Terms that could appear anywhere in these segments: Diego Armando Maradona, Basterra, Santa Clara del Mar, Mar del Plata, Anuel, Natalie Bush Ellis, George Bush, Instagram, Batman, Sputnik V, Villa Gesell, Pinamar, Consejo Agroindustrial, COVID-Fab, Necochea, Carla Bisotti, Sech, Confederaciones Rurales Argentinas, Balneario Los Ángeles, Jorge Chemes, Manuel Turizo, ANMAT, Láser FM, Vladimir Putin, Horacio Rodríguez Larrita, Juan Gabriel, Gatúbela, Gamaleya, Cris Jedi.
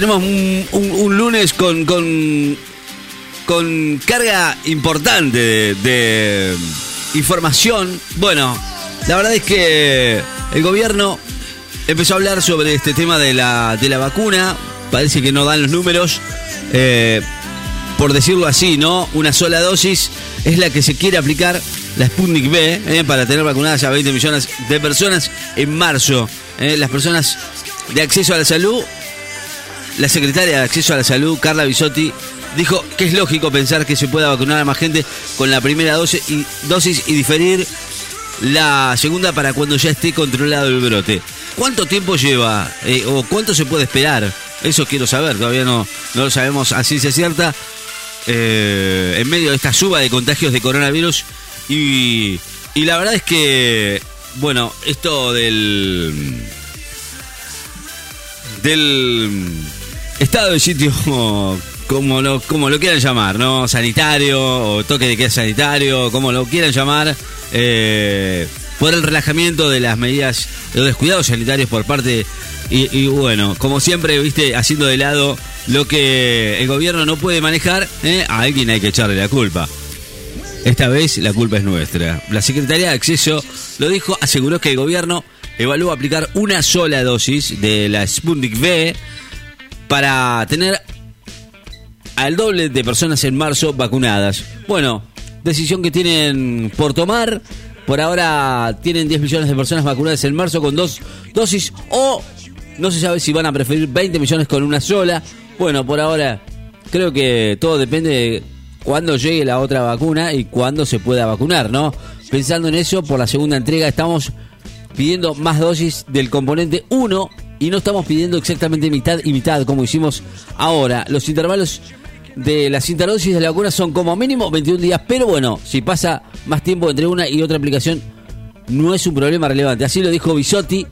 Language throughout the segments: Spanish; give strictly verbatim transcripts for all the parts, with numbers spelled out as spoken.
Tenemos un, un, un lunes con, con, con carga importante de, de información. Bueno, la verdad es que el gobierno empezó a hablar sobre este tema de la, de la vacuna. Parece que no dan los números, eh, por decirlo así, ¿no? Una sola dosis es la que se quiere aplicar, la Sputnik V, eh, para tener vacunadas a veinte millones de personas en marzo. Eh, las personas de acceso a la salud, la secretaria de Acceso a la Salud, Carla Bisotti, dijo que es lógico pensar que se pueda vacunar a más gente con la primera dosis y, dosis y diferir la segunda para cuando ya esté controlado el brote. ¿Cuánto tiempo lleva eh, o cuánto se puede esperar? Eso quiero saber, todavía no, no lo sabemos a ciencia cierta. Eh, en medio de esta suba de contagios de coronavirus y, y la verdad es que, bueno, esto del... del... estado de sitio, como lo, como lo quieran llamar, ¿no? Sanitario, o toque de queda sanitario, como lo quieran llamar, eh, por el relajamiento de las medidas, de los cuidados sanitarios por parte, y, y bueno, como siempre, viste, haciendo de lado lo que el gobierno no puede manejar, ¿eh? A alguien hay que echarle la culpa. Esta vez la culpa es nuestra. La Secretaría de Acceso lo dijo, aseguró que el gobierno evalúa aplicar una sola dosis de la Sputnik V para tener al doble de personas en marzo vacunadas. Bueno, decisión que tienen por tomar. Por ahora tienen diez millones de personas vacunadas en marzo con dos dosis, o no se sabe si van a preferir veinte millones con una sola. Bueno, por ahora creo que todo depende de cuándo llegue la otra vacuna y cuándo se pueda vacunar, ¿no? Pensando en eso, por la segunda entrega estamos pidiendo más dosis del componente uno, y no estamos pidiendo exactamente mitad y mitad como hicimos ahora. Los intervalos de las interdosis de la vacuna son como mínimo veintiún días, pero bueno, si pasa más tiempo entre una y otra aplicación no es un problema relevante. Así lo dijo Bisotti.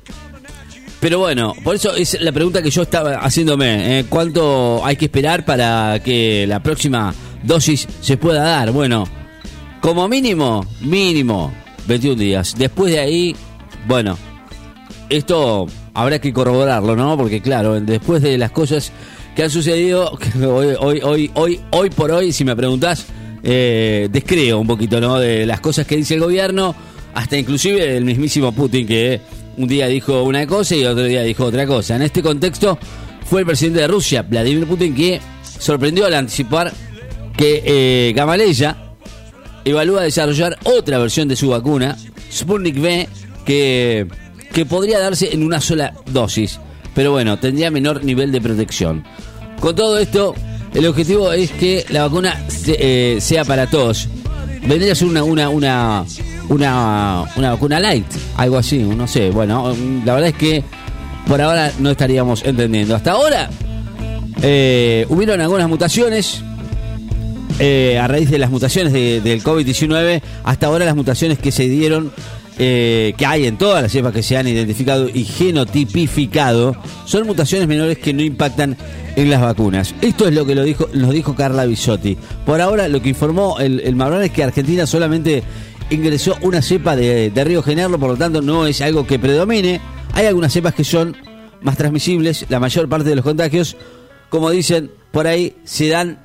Pero bueno, por eso es la pregunta que yo estaba haciéndome, ¿eh? ¿Cuánto hay que esperar para que la próxima dosis se pueda dar? Bueno, como mínimo, mínimo veintiún días. Después de ahí, bueno, esto habrá que corroborarlo, ¿no? Porque claro, después de las cosas que han sucedido hoy, hoy, hoy, hoy, hoy por hoy, si me preguntás, eh, descreo un poquito, ¿no? De las cosas que dice el gobierno, hasta inclusive del mismísimo Putin, que un día dijo una cosa y otro día dijo otra cosa. En este contexto fue el presidente de Rusia, Vladimir Putin, que sorprendió al anticipar que eh, Gamaleya evalúa desarrollar otra versión de su vacuna, Sputnik V, que... que podría darse en una sola dosis, pero bueno, tendría menor nivel de protección. Con todo esto, el objetivo es que la vacuna se, eh, sea para todos. Vendría a ser una, una, una, una, una vacuna light, algo así, no sé. Bueno, la verdad es que por ahora no estaríamos entendiendo. Hasta ahora eh, hubieron algunas mutaciones. Eh, a raíz de las mutaciones de, del covid diecinueve, hasta ahora las mutaciones que se dieron, Eh, que hay en todas las cepas que se han identificado y genotipificado, son mutaciones menores que no impactan en las vacunas. Esto es lo que lo dijo, nos dijo Carla Bisotti. Por ahora lo que informó el, el Marrón es que Argentina solamente ingresó una cepa de, de Río General, por lo tanto no es algo que predomine. Hay algunas cepas que son más transmisibles. La mayor parte de los contagios, como dicen por ahí, se dan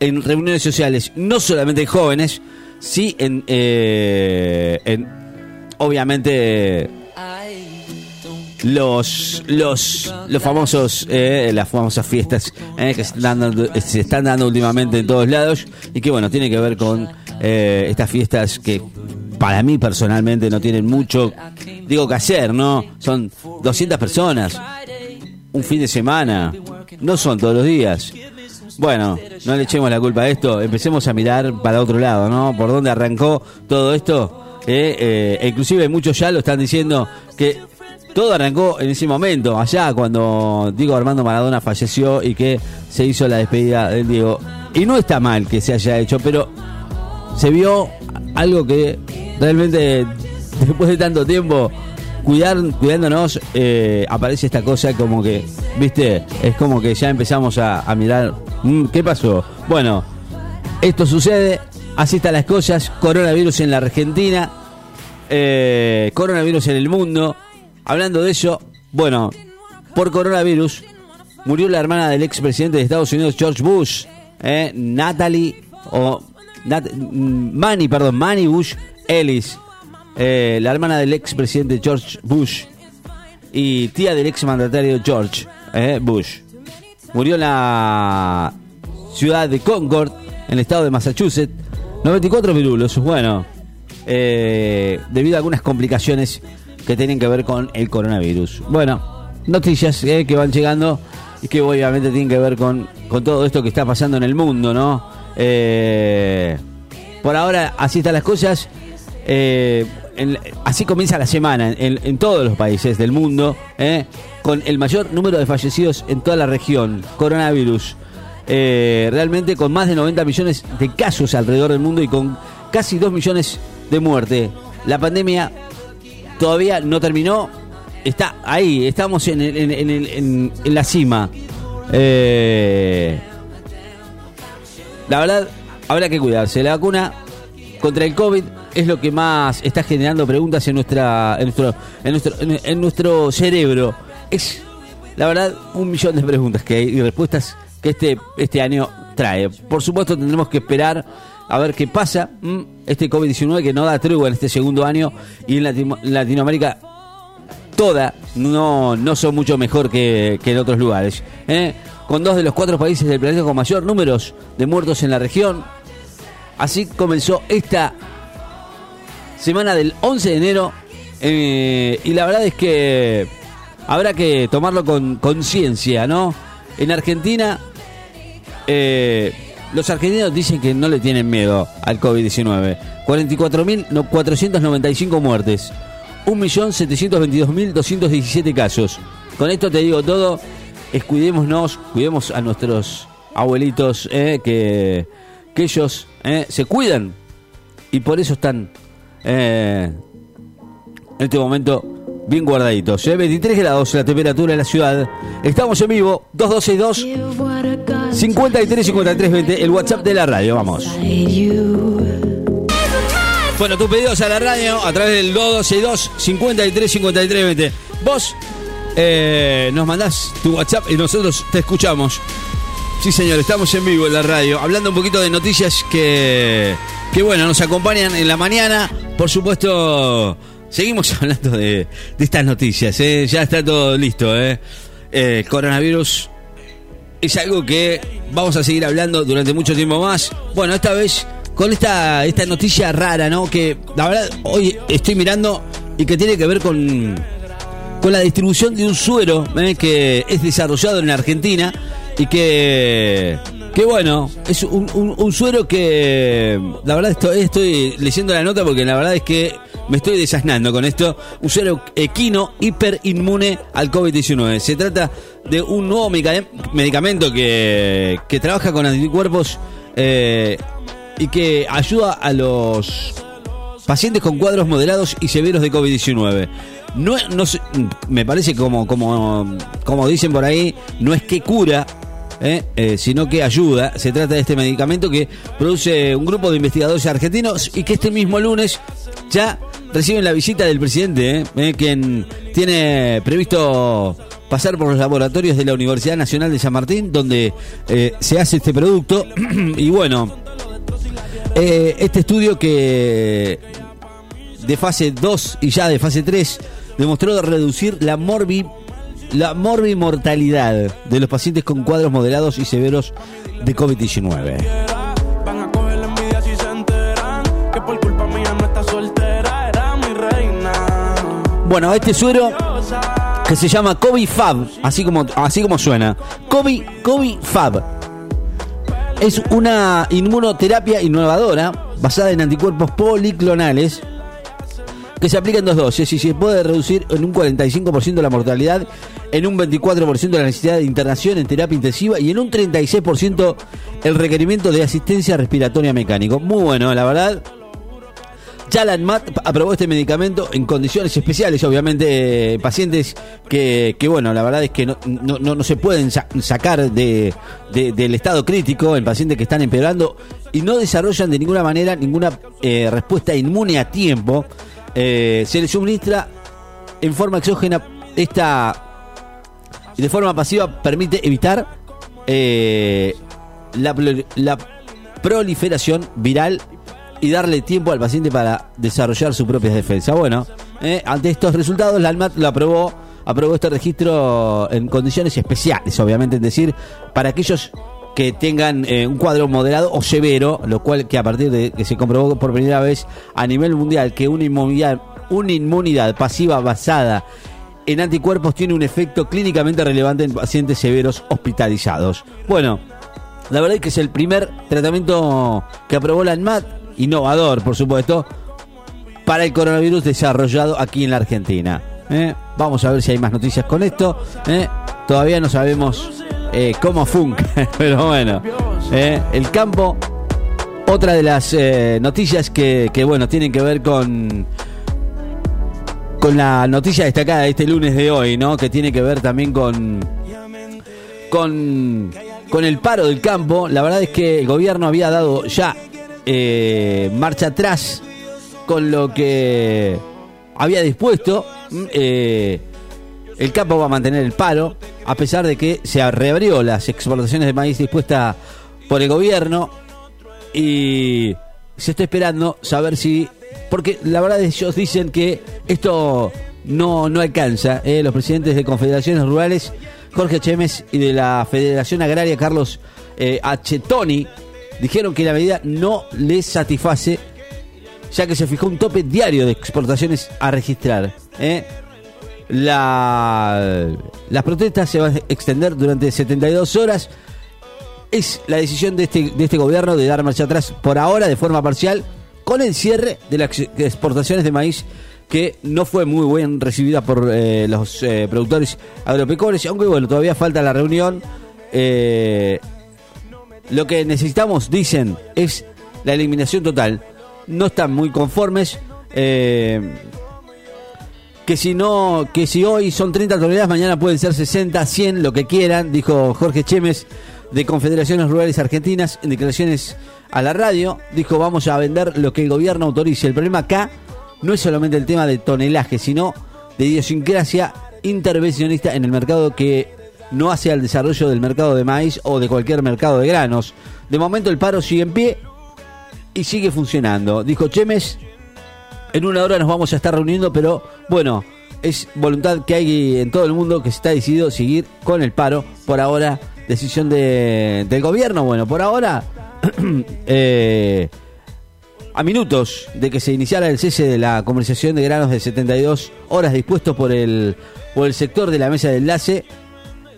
en reuniones sociales, no solamente en jóvenes, sí en... Eh, en obviamente los los los famosos eh, las famosas fiestas eh, que se están, dando, se están dando últimamente en todos lados, y que bueno, tiene que ver con eh, estas fiestas que para mí personalmente no tienen mucho, digo, que hacer, ¿no? Son doscientas personas un fin de semana, no son todos los días. Bueno, no le echemos la culpa a esto, empecemos a mirar para otro lado, ¿no? ¿Por dónde arrancó todo esto? Eh, eh, inclusive muchos ya lo están diciendo que todo arrancó en ese momento, allá cuando Diego Armando Maradona falleció y que se hizo la despedida del Diego. Y no está mal que se haya hecho, pero se vio algo que realmente, después de tanto tiempo cuidar, cuidándonos, eh, aparece esta cosa como que, viste, es como que ya empezamos a, a mirar, mm, ¿qué pasó? Bueno, esto sucede. Así están las cosas. Coronavirus en la Argentina, eh, coronavirus en el mundo. Hablando de eso, bueno, por coronavirus murió la hermana del expresidente de Estados Unidos, George Bush, eh, Natalie, o Nat, Manny, perdón, Manny Bush Ellis, eh, la hermana del expresidente George Bush y tía del exmandatario George eh, Bush. Murió en la ciudad de Concord, en el estado de Massachusetts, noventa y cuatro virulos, bueno, eh, debido a algunas complicaciones que tienen que ver con el coronavirus. Bueno, noticias eh, que van llegando y que obviamente tienen que ver con, con todo esto que está pasando en el mundo, ¿no? Eh, por ahora, así están las cosas. Eh, en, así comienza la semana en, en todos los países del mundo, eh, con el mayor número de fallecidos en toda la región, coronavirus. Eh, realmente con más de noventa millones de casos alrededor del mundo y con casi dos millones de muertes. La pandemia todavía no terminó, está ahí, estamos en, en, en, en, en la cima. Eh, la verdad, habrá que cuidarse. La vacuna contra el COVID es lo que más está generando preguntas en nuestra en nuestro, en nuestro, en nuestro cerebro. Es, la verdad, un millón de preguntas que hay y respuestas que este, este año trae. Por supuesto, tendremos que esperar a ver qué pasa. Este COVID diecinueve que no da tregua en este segundo año, y en Latino- Latinoamérica toda no, no son mucho mejor que, que en otros lugares, ¿eh? Con dos de los cuatro países del planeta con mayor números de muertos en la región. Así comenzó esta semana del once de enero, eh, y la verdad es que habrá que tomarlo con conciencia, ¿no? En Argentina, eh, los argentinos dicen que no le tienen miedo al COVID diecinueve. cuarenta y cuatro mil cuatrocientos noventa y cinco muertes, un millón setecientos veintidós mil doscientos diecisiete casos. Con esto te digo todo. Es, cuidémonos, cuidemos a nuestros abuelitos, eh, que, que ellos eh, se cuidan y por eso están eh, en este momento bien guardaditos, ¿eh? veintitrés grados la temperatura en la ciudad. Estamos en vivo, dos dos seis dos cincuenta y tres cincuenta y tres veinte, el WhatsApp de la radio, vamos. Bueno, tus pedidos a la radio a través del dos dos seis dos cincuenta y tres cincuenta y tres veinte. Vos eh, nos mandás tu WhatsApp y nosotros te escuchamos. Sí, señor, estamos en vivo en la radio, hablando un poquito de noticias que, que bueno, nos acompañan en la mañana, por supuesto. Seguimos hablando de, de estas noticias, ¿eh? Ya está todo listo, ¿eh? Eh, el coronavirus es algo que vamos a seguir hablando durante mucho tiempo más. Bueno, esta vez con esta, esta noticia rara, ¿no? Que la verdad hoy estoy mirando y que tiene que ver con, con la distribución de un suero, ¿eh? Que es desarrollado en Argentina y que... Que bueno, es un, un, un suero que, la verdad, estoy, estoy leyendo la nota porque la verdad es que me estoy desasnando con esto. Un suero equino hiperinmune al COVID diecinueve. Se trata de un nuevo medicamento que, que trabaja con anticuerpos eh, y que ayuda a los pacientes con cuadros moderados y severos de COVID diecinueve. No, no sé, me parece como, como, como dicen por ahí, no es que cura, Eh, eh, sino que ayuda. Se trata de este medicamento que produce un grupo de investigadores argentinos y que este mismo lunes ya reciben la visita del presidente, eh, eh, quien tiene previsto pasar por los laboratorios de la Universidad Nacional de San Martín, donde eh, se hace este producto. Y bueno, eh, este estudio que de fase dos y ya de fase tres demostró reducir la morbi La morbimortalidad de los pacientes con cuadros moderados y severos de COVID diecinueve. Bueno, este suero que se llama COVID-Fab, así como, así como suena, COVID, COVID-Fab, es una inmunoterapia innovadora basada en anticuerpos policlonales que se aplica en dos dosis y se puede reducir en un cuarenta y cinco por ciento la mortalidad, en un veinticuatro por ciento la necesidad de internación en terapia intensiva y en un treinta y seis por ciento el requerimiento de asistencia respiratoria mecánica. Muy bueno, la verdad. Ya la ANMAT aprobó este medicamento en condiciones especiales, obviamente, eh, pacientes que, que, bueno, la verdad es que no, no, no, no se pueden sa- sacar de, de, del estado crítico, en pacientes que están empeorando y no desarrollan de ninguna manera ninguna eh, respuesta inmune a tiempo. Eh, se le suministra en forma exógena esta y de forma pasiva permite evitar eh, la, la proliferación viral y darle tiempo al paciente para desarrollar sus propias defensas. Bueno, eh, ante estos resultados, la ANMAT lo aprobó, aprobó este registro en condiciones especiales, obviamente, es decir, para aquellos que tengan eh, un cuadro moderado o severo, lo cual que a partir de que se comprobó por primera vez a nivel mundial que una inmunidad, una inmunidad pasiva basada en anticuerpos tiene un efecto clínicamente relevante en pacientes severos hospitalizados. Bueno, la verdad es que es el primer tratamiento que aprobó la ANMAT, innovador por supuesto, para el coronavirus desarrollado aquí en la Argentina. ¿Eh? Vamos a ver si hay más noticias con esto. ¿Eh? Todavía no sabemos... Eh, como funk, pero bueno, eh, el campo, otra de las eh, noticias que, que bueno, tienen que ver con con la noticia destacada de este lunes de hoy, ¿no? Que tiene que ver también con con con el paro del campo. La verdad es que el gobierno había dado ya eh, marcha atrás con lo que había dispuesto. eh, El campo va a mantener el paro, a pesar de que se reabrió las exportaciones de maíz dispuestas por el gobierno, y se está esperando saber si... Porque la verdad ellos dicen que esto no, no alcanza. ¿eh? Los presidentes de Confederaciones Rurales, Jorge Chemes, y de la Federación Agraria, Carlos eh, Achetoni, dijeron que la medida no les satisface, ya que se fijó un tope diario de exportaciones a registrar. ¿eh? La, las protestas se van a extender durante setenta y dos horas. Es la decisión de este, de este gobierno de dar marcha atrás por ahora de forma parcial con el cierre de las exportaciones de maíz, que no fue muy bien recibida por eh, los eh, productores agropecuarios, aunque bueno, todavía falta la reunión. eh, Lo que necesitamos, dicen, es la eliminación total. No están muy conformes. Eh... Que si no, que si hoy son treinta toneladas, mañana pueden ser sesenta, cien, lo que quieran, dijo Jorge Chemes de Confederaciones Rurales Argentinas en declaraciones a la radio. Dijo, vamos a vender lo que el gobierno autorice. El problema acá no es solamente el tema de tonelaje, sino de idiosincrasia intervencionista en el mercado que no hace al desarrollo del mercado de maíz o de cualquier mercado de granos. De momento el paro sigue en pie y sigue funcionando, dijo Chemes. En una hora nos vamos a estar reuniendo, pero bueno, es voluntad que hay en todo el mundo, que está decidido seguir con el paro. Por ahora, decisión de, del gobierno. Bueno, por ahora, eh, a minutos de que se iniciara el cese de la comercialización de granos de setenta y dos horas dispuestos por el, por el sector de la mesa de enlace,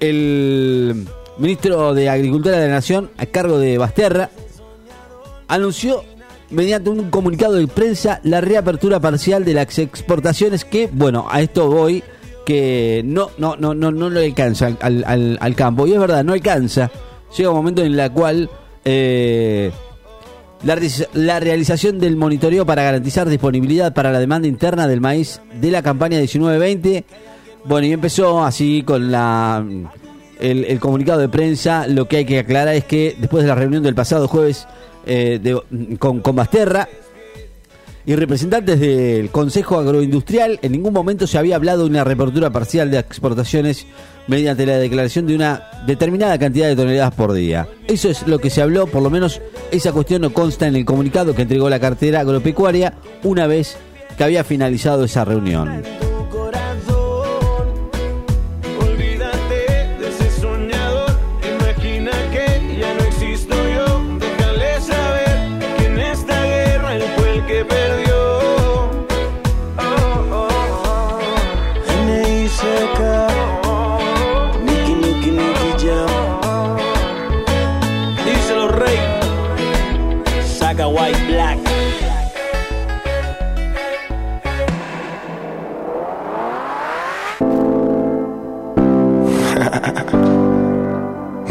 el ministro de Agricultura de la Nación, a cargo de Basterra, anunció mediante un comunicado de prensa la reapertura parcial de las exportaciones, que, bueno, a esto voy, que no no no no no le alcanza al, al, al campo. Y es verdad, no alcanza. Llega un momento en la cual eh, la, la realización del monitoreo para garantizar disponibilidad para la demanda interna del maíz de la campaña diecinueve veinte. Bueno, y empezó así con la el, el comunicado de prensa. Lo que hay que aclarar es que después de la reunión del pasado jueves, Eh, de, con, con Basterra y representantes del Consejo Agroindustrial, en ningún momento se había hablado de una reapertura parcial de exportaciones mediante la declaración de una determinada cantidad de toneladas por día. Eso es lo que se habló, por lo menos esa cuestión no consta en el comunicado que entregó la cartera agropecuaria una vez que había finalizado esa reunión.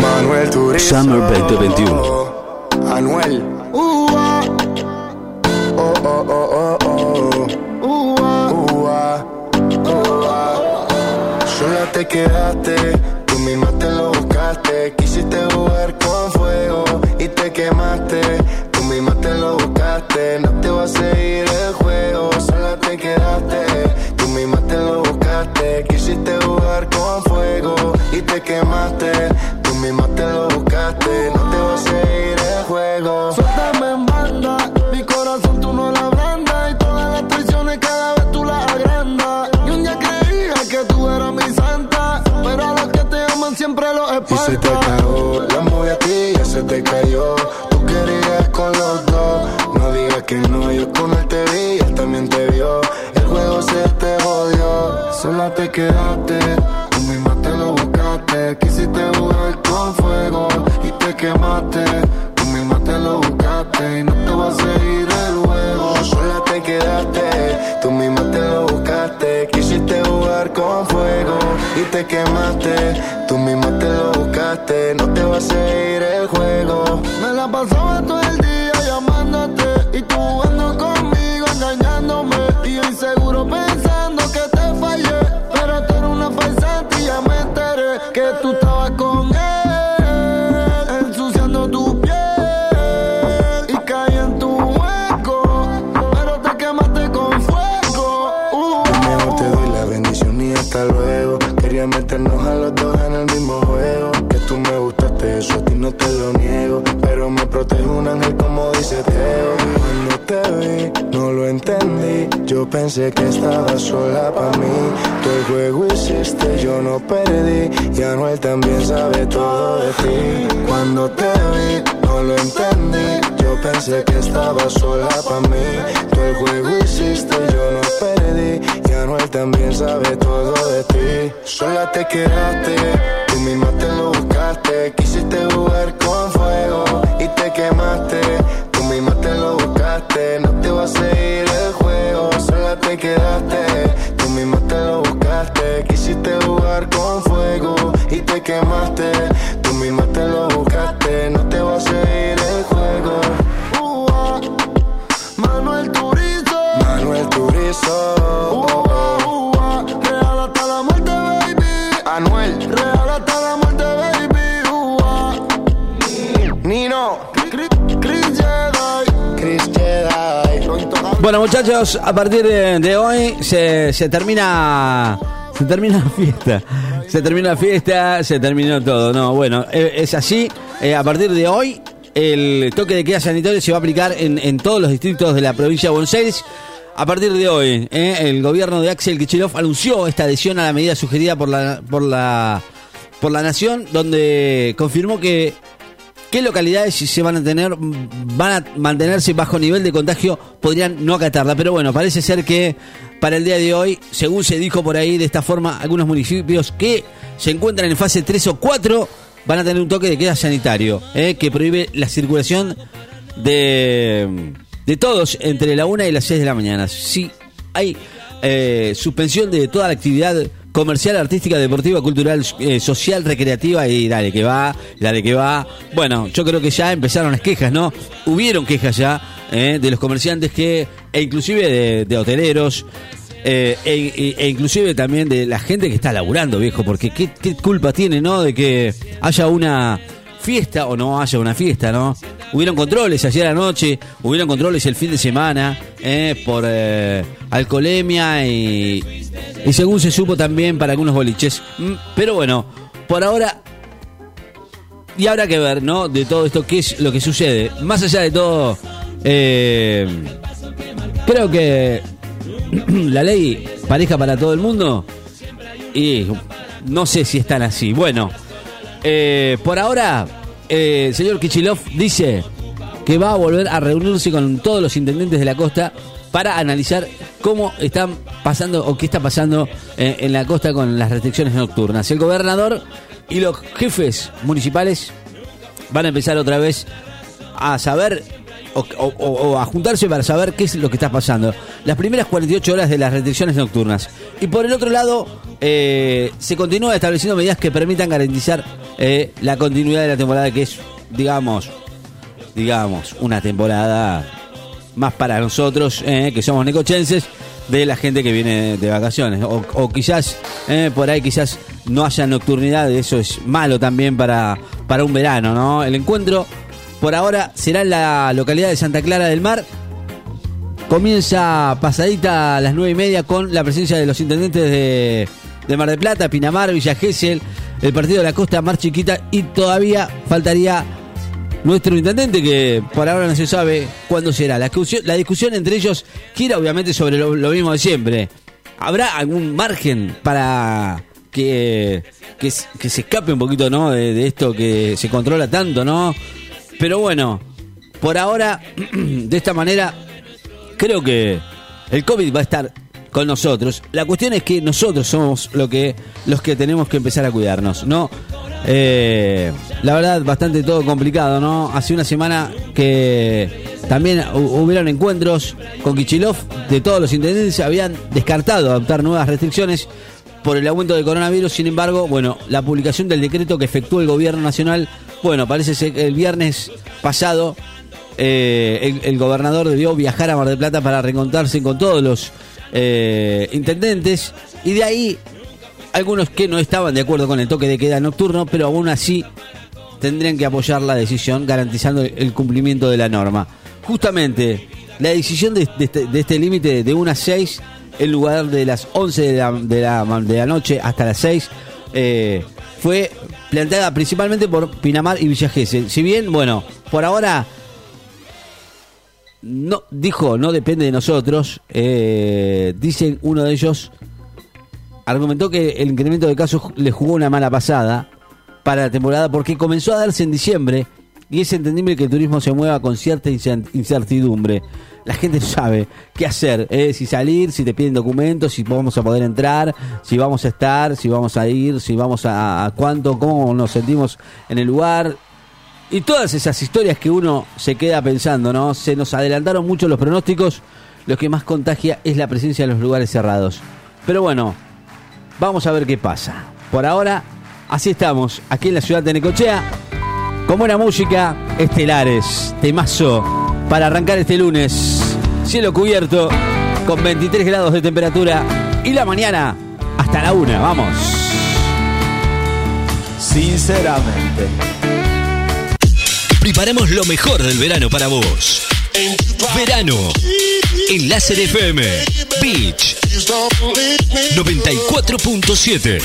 Manuel Turizo, Summer veinte veintiuno. Anuel. Uh-ah. Oh, oh, oh, oh, oh. Uh-ah. Uh-ah. Uh-ah. Sola te quedaste, tú misma te lo buscaste. Quisiste jugar con fuego y te quemaste. Tú misma te lo buscaste, no te va a seguir el juego. Sola te quedaste, tú misma te lo buscaste. Quisiste jugar con fuego y te quemaste, tú misma te lo buscaste, no te va a seguir el juego. Suéltame en banda, mi corazón tú no lo abrandas, y todas las traiciones cada vez tú las agrandas. Y un día creía que tú eras mi santa, pero a los que te aman siempre los espantan. Y se te acabó, la moví a ti, ya se te cayó, tú querías con los dos. No digas que no, yo con él te vi, él también te vio, el juego se te jodió. Sola te quedaste, tú misma te lo buscaste, quisiste jugar con fuego y te quemaste, tú misma te lo buscaste y no te va a seguir el juego. Sola te quedaste, tú misma te lo buscaste, quisiste jugar con fuego y te quemaste, tú misma te lo buscaste, no te va a seguir el juego. Me la pasaba todo el día llamándote y tú jugando conmigo, engañándome, y yo inseguro pensando que te fallé, pero tú eres una falsa y ya me enteré que tú estabas con él, ensuciando tu piel, y caí en tu hueco, pero te quemaste con fuego. uh. Mejor te doy la bendición y hasta luego. Quería meternos a los dos en el mismo juego, que tú me gustaste, eso a ti no te lo niego, pero me protejo un ángel como dice Teo. Cuando te vi, no lo entendí, yo pensé que estabas sola para mí. Tú el juego hiciste, yo no perdí, y Anuel también sabe todo de ti. Cuando te vi, no lo entendí, yo pensé que estabas sola para mí. Tú el juego hiciste, yo no perdí, y Anuel también sabe todo de ti. Sola te quedaste, tú misma te lo buscaste, quisiste jugar con fuego y te quemaste, tú misma te lo buscaste, no te va a seguir el juego. Sola te quedaste, tú misma te lo buscaste, quisiste jugar con fuego y te quemaste, tú misma te lo buscaste, no te va a seguir el juego. uh, uh, Manuel Turizo, Manuel Turizo, uh, uh, uh, uh, real hasta la muerte, baby, Anuel, real hasta la muerte, baby. uh, uh. Nino, Cris Jedi. Bueno, muchachos, a partir de, de hoy se, se termina se termina la fiesta. Se terminó la fiesta, se terminó todo. No, bueno, eh, es así. Eh, a partir de hoy, el toque de queda sanitario se va a aplicar en, en todos los distritos de la provincia de Buenos Aires. A partir de hoy, eh, el gobierno de Axel Kicillof anunció esta adhesión a la medida sugerida por la por la, por la Nación, donde confirmó que ¿qué localidades se van a tener, van a mantenerse bajo nivel de contagio? Podrían no acatarla, pero bueno, parece ser que para el día de hoy, según se dijo por ahí, de esta forma, algunos municipios que se encuentran en fase tres o cuatro van a tener un toque de queda sanitario, eh, que prohíbe la circulación de, de todos entre la una y las seis de la mañana. Sí, hay eh, suspensión de toda la actividad comercial, artística, deportiva, cultural, eh, social, recreativa y dale que va, dale que va. Bueno, yo creo que ya empezaron las quejas, ¿no? Hubieron quejas ya eh, de los comerciantes que, e inclusive de, de hoteleros, eh, e, e, e inclusive también de la gente que está laburando, viejo, porque qué, qué culpa tiene, ¿no? De que haya una fiesta o no haya una fiesta, ¿no? Hubieron controles ayer anoche, hubieron controles el fin de semana eh, por eh, alcoholemia y, y según se supo también para algunos boliches. Pero bueno, por ahora, y habrá que ver, ¿no? De todo esto, qué es lo que sucede. Más allá de todo, eh, creo que la ley pareja para todo el mundo y no sé si están así. Bueno, eh, por ahora... Eh, señor Kicillof dice que va a volver a reunirse con todos los intendentes de la costa para analizar cómo están pasando o qué está pasando eh, en la costa con las restricciones nocturnas. El gobernador y los jefes municipales van a empezar otra vez a saber o, o, o a juntarse para saber qué es lo que está pasando. Las primeras cuarenta y ocho horas de las restricciones nocturnas. Y por el otro lado, eh, se continúa estableciendo medidas que permitan garantizar Eh, la continuidad de la temporada, que es, digamos, digamos una temporada más para nosotros, eh, que somos necochenses, de la gente que viene de vacaciones. O, o quizás, eh, por ahí quizás no haya nocturnidad, eso es malo también para, para un verano, ¿no? El encuentro, por ahora, será en la localidad de Santa Clara del Mar. Comienza pasadita a las nueve y media con la presencia de los intendentes de, de Mar del Plata, Pinamar, Villa Gesell, el partido de la costa más chiquita, y todavía faltaría nuestro intendente, que por ahora no se sabe cuándo será. La discusión, la discusión entre ellos gira obviamente sobre lo, lo mismo de siempre. ¿Habrá algún margen para que, que, que se escape un poquito, ¿no?, de, de esto que se controla tanto, ¿no? Pero bueno, por ahora, de esta manera, creo que el COVID va a estar con nosotros. La cuestión es que nosotros somos lo que, los que tenemos que empezar a cuidarnos, ¿no? Eh, la verdad, bastante todo complicado, ¿no? Hace una semana que también hubieron encuentros con Kicillof. De todos los intendentes habían descartado adoptar nuevas restricciones por el aumento del coronavirus. Sin embargo, bueno, la publicación del decreto que efectuó el gobierno nacional, bueno, parece ser que el viernes pasado eh, el, el gobernador debió viajar a Mar del Plata para reencontrarse con todos los eh, intendentes, y de ahí algunos que no estaban de acuerdo con el toque de queda nocturno, pero aún así tendrían que apoyar la decisión, garantizando el cumplimiento de la norma. Justamente, la decisión de, de este, de este límite de una a seis, en lugar de las once de la, de la, de la noche hasta las seis, eh, fue planteada principalmente por Pinamar y Villa Gesell. Si bien, bueno, por ahora, no dijo, no depende de nosotros, eh, dicen uno de ellos, argumentó que el incremento de casos le jugó una mala pasada para la temporada, porque comenzó a darse en diciembre, y es entendible que el turismo se mueva con cierta incertidumbre. La gente no sabe qué hacer, eh, si salir, si te piden documentos, si vamos a poder entrar, si vamos a estar, si vamos a ir, si vamos a, a cuánto, cómo nos sentimos en el lugar. Y todas esas historias que uno se queda pensando, ¿no? Se nos adelantaron mucho los pronósticos. Lo que más contagia es la presencia de los lugares cerrados. Pero bueno, vamos a ver qué pasa. Por ahora, así estamos, aquí en la ciudad de Necochea, con buena música, estelares, temazo, para arrancar este lunes. Cielo cubierto, con veintitrés grados de temperatura, y la mañana hasta la una, vamos. Sinceramente. Preparamos lo mejor del verano para vos. Verano en Láser F M Beach noventa y cuatro punto siete.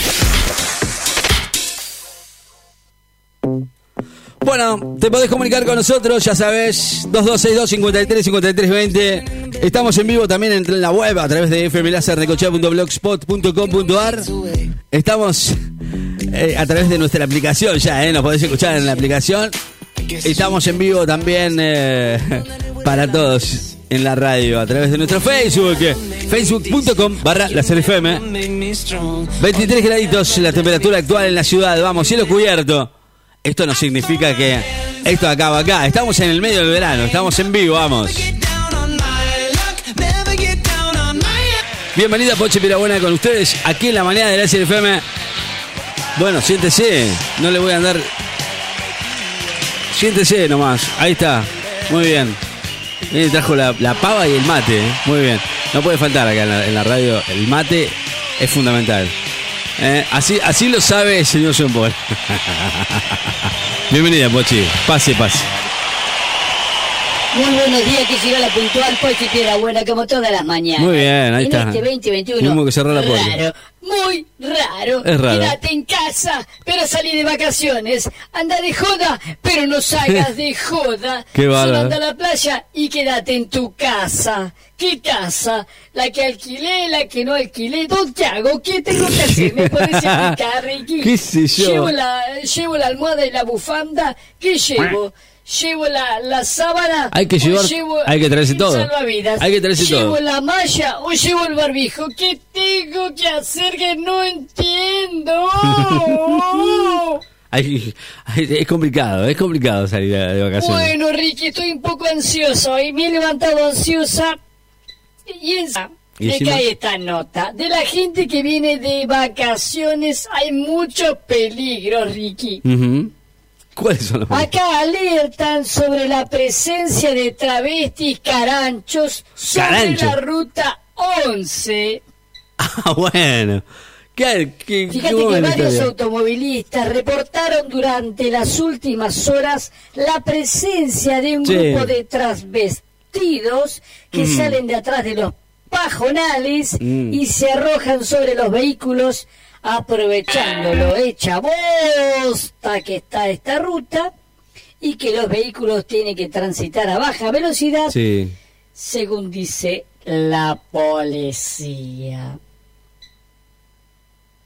Bueno, te podés comunicar con nosotros, ya sabés, dos dos seis dos, cincuenta y tres, cincuenta y tres, veinte. Estamos en vivo también en la web a través de f m laser necochea punto blogspot punto com punto a r. Estamos eh, a través de nuestra aplicación ya, eh, nos podés escuchar en la aplicación. Estamos en vivo también eh, para todos en la radio a través de nuestro Facebook, facebook punto com barra laser f m. veintitrés graditos la temperatura actual en la ciudad, vamos, cielo cubierto. Esto no significa que esto acaba acá. Estamos en el medio del verano, estamos en vivo, vamos. Bienvenida Poche Pirabuena con ustedes aquí en la mañana de Láser F M. Bueno, siéntese, no le voy a andar. Siéntese nomás, ahí está, muy bien. Miren, trajo la, la pava y el mate, ¿eh? Muy bien. No puede faltar acá en la, en la radio, el mate es fundamental. Eh, así, así lo sabe el señor Sembol. Bienvenida, Pochi. Pase, pase. Muy buenos días, que llegó la puntual Pochi Piedrabuena, como todas las mañanas. Muy bien, ahí en está. En este veinte veintiuno. Mismo que cerró la puerta. Raro, muy raro. Es raro. Quédate en casa, pero salí de vacaciones. Anda de joda, pero no salgas de joda. Qué bárbaro. Solo anda a la playa y quédate en tu casa. ¿Qué casa? La que alquilé, la que no alquilé. ¿Dónde hago? ¿Qué tengo que hacer? ¿Me podés explicar, Ricky? ¿Qué sé yo? Llevo la, llevo la almohada y la bufanda. ¿Qué llevo? Llevo la, la sábana. Hay que llevar, llevo, hay que traerse todo. Hay que traerse llevo todo. Llevo la malla o llevo el barbijo. ¿Qué tengo que hacer que no entiendo? Ay, ay, es complicado, es complicado salir de vacaciones. Bueno, Ricky, estoy un poco ansioso y me he levantado ansiosa. Y encima me cae esta nota. De la gente que viene de vacaciones hay muchos peligros, Ricky. Uh-huh. ¿Cuáles son los peligros? Acá alertan sobre la presencia de travestis caranchos sobre Carancho. la ruta once. Ah, bueno. ¿Qué, qué, Fíjate qué que varios historia. automovilistas reportaron durante las últimas horas la presencia de un sí. grupo de transvestidos que mm. salen de atrás de los pajonales mm. y se arrojan sobre los vehículos aprovechando lo hecha bosta que está esta ruta y que los vehículos tienen que transitar a baja velocidad, sí, según dice la policía.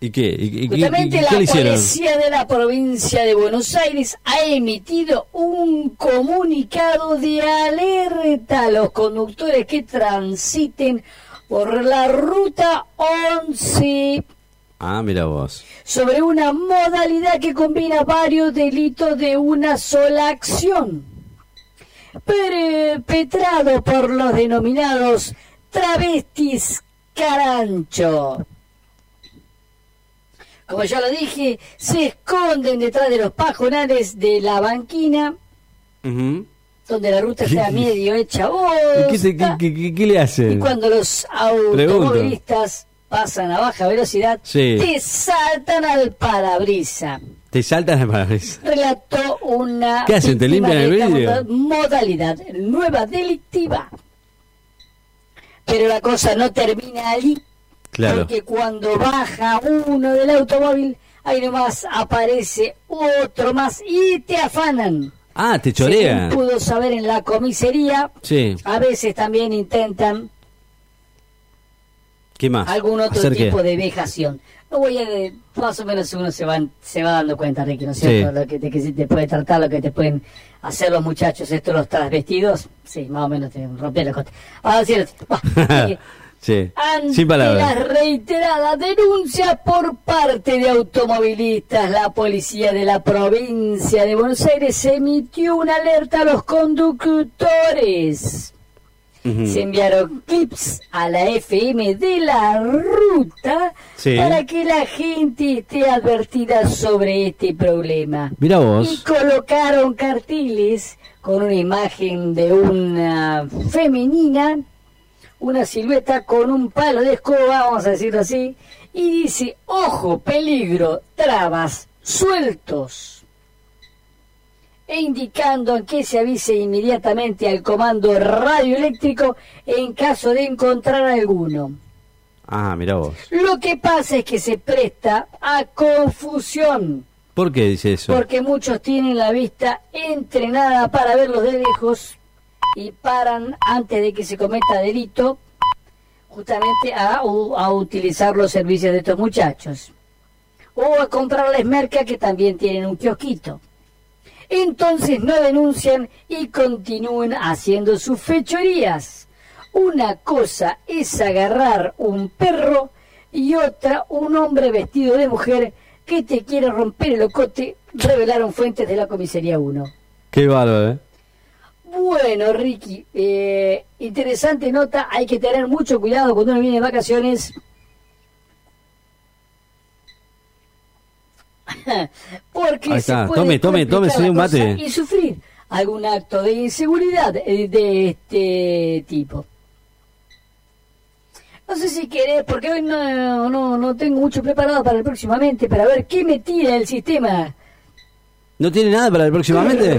¿Y qué? ¿Y, y, Justamente y, y, ¿qué la le hicieron? Policía de la provincia de Buenos Aires ha emitido un comunicado de alerta a los conductores que transiten por la ruta once. Ah, mira vos. Sobre una modalidad que combina varios delitos de una sola acción, perpetrado por los denominados travestis carancho. Como ya lo dije, se esconden detrás de los pajonales de la banquina, uh-huh, donde la ruta está medio hecha bosta. ¿Qué, qué, qué, qué, qué le hacen? Y cuando los automovilistas pasan a baja velocidad, sí, te saltan al parabrisas. Te saltan al parabrisas. Relató una... ¿Qué hacen? ¿Te limpian el vidrio? Modalidad nueva delictiva. Pero la cosa no termina allí. Claro. Porque cuando baja uno del automóvil, ahí nomás aparece otro más y te afanan. Ah, te chorean. Según pudo saber en la comisaría, sí, a veces también intentan... ¿Qué más? Algún otro ¿Hacer tipo qué? De vejación. No voy a... De, más o menos uno se, van, se va dando cuenta, Ricky, ¿no es cierto? Sí. Lo que te, que te puede tratar, lo que te pueden hacer los muchachos, estos los transvestidos. Sí, más o menos te rompen la costa. Ah, sí, sí. Sí, ante sin palabras. Las reiteradas denuncias por parte de automovilistas, la policía de la provincia de Buenos Aires emitió una alerta a los conductores. Uh-huh. Se enviaron clips a la F M de la ruta, sí, para que la gente esté advertida sobre este problema. Mirá vos. Y colocaron carteles con una imagen de una femenina, una silueta con un palo de escoba, vamos a decirlo así, y dice: ojo, peligro, trabas, sueltos, e indicando que se avise inmediatamente al comando radioeléctrico en caso de encontrar alguno. Ah, mirá vos. Lo que pasa es que se presta a confusión. ¿Por qué dice eso? Porque muchos tienen la vista entrenada para verlos de lejos y paran antes de que se cometa delito, justamente a, a utilizar los servicios de estos muchachos o a comprarles merca, que también tienen un kiosquito. Entonces no denuncian y continúan haciendo sus fechorías. Una cosa es agarrar un perro y otra un hombre vestido de mujer que te quiere romper el ocote, revelaron fuentes de la comisaría uno. Qué bárbaro, ¿eh? Bueno, Ricky, eh, interesante nota. Hay que tener mucho cuidado cuando uno viene de vacaciones, porque se puede tome, tome, tome, un mate y sufrir algún acto de inseguridad de este tipo. No sé si querés, porque hoy no, no, no tengo mucho preparado para el próximamente, para ver qué me tira el sistema. ¿No tiene nada para el próximamente?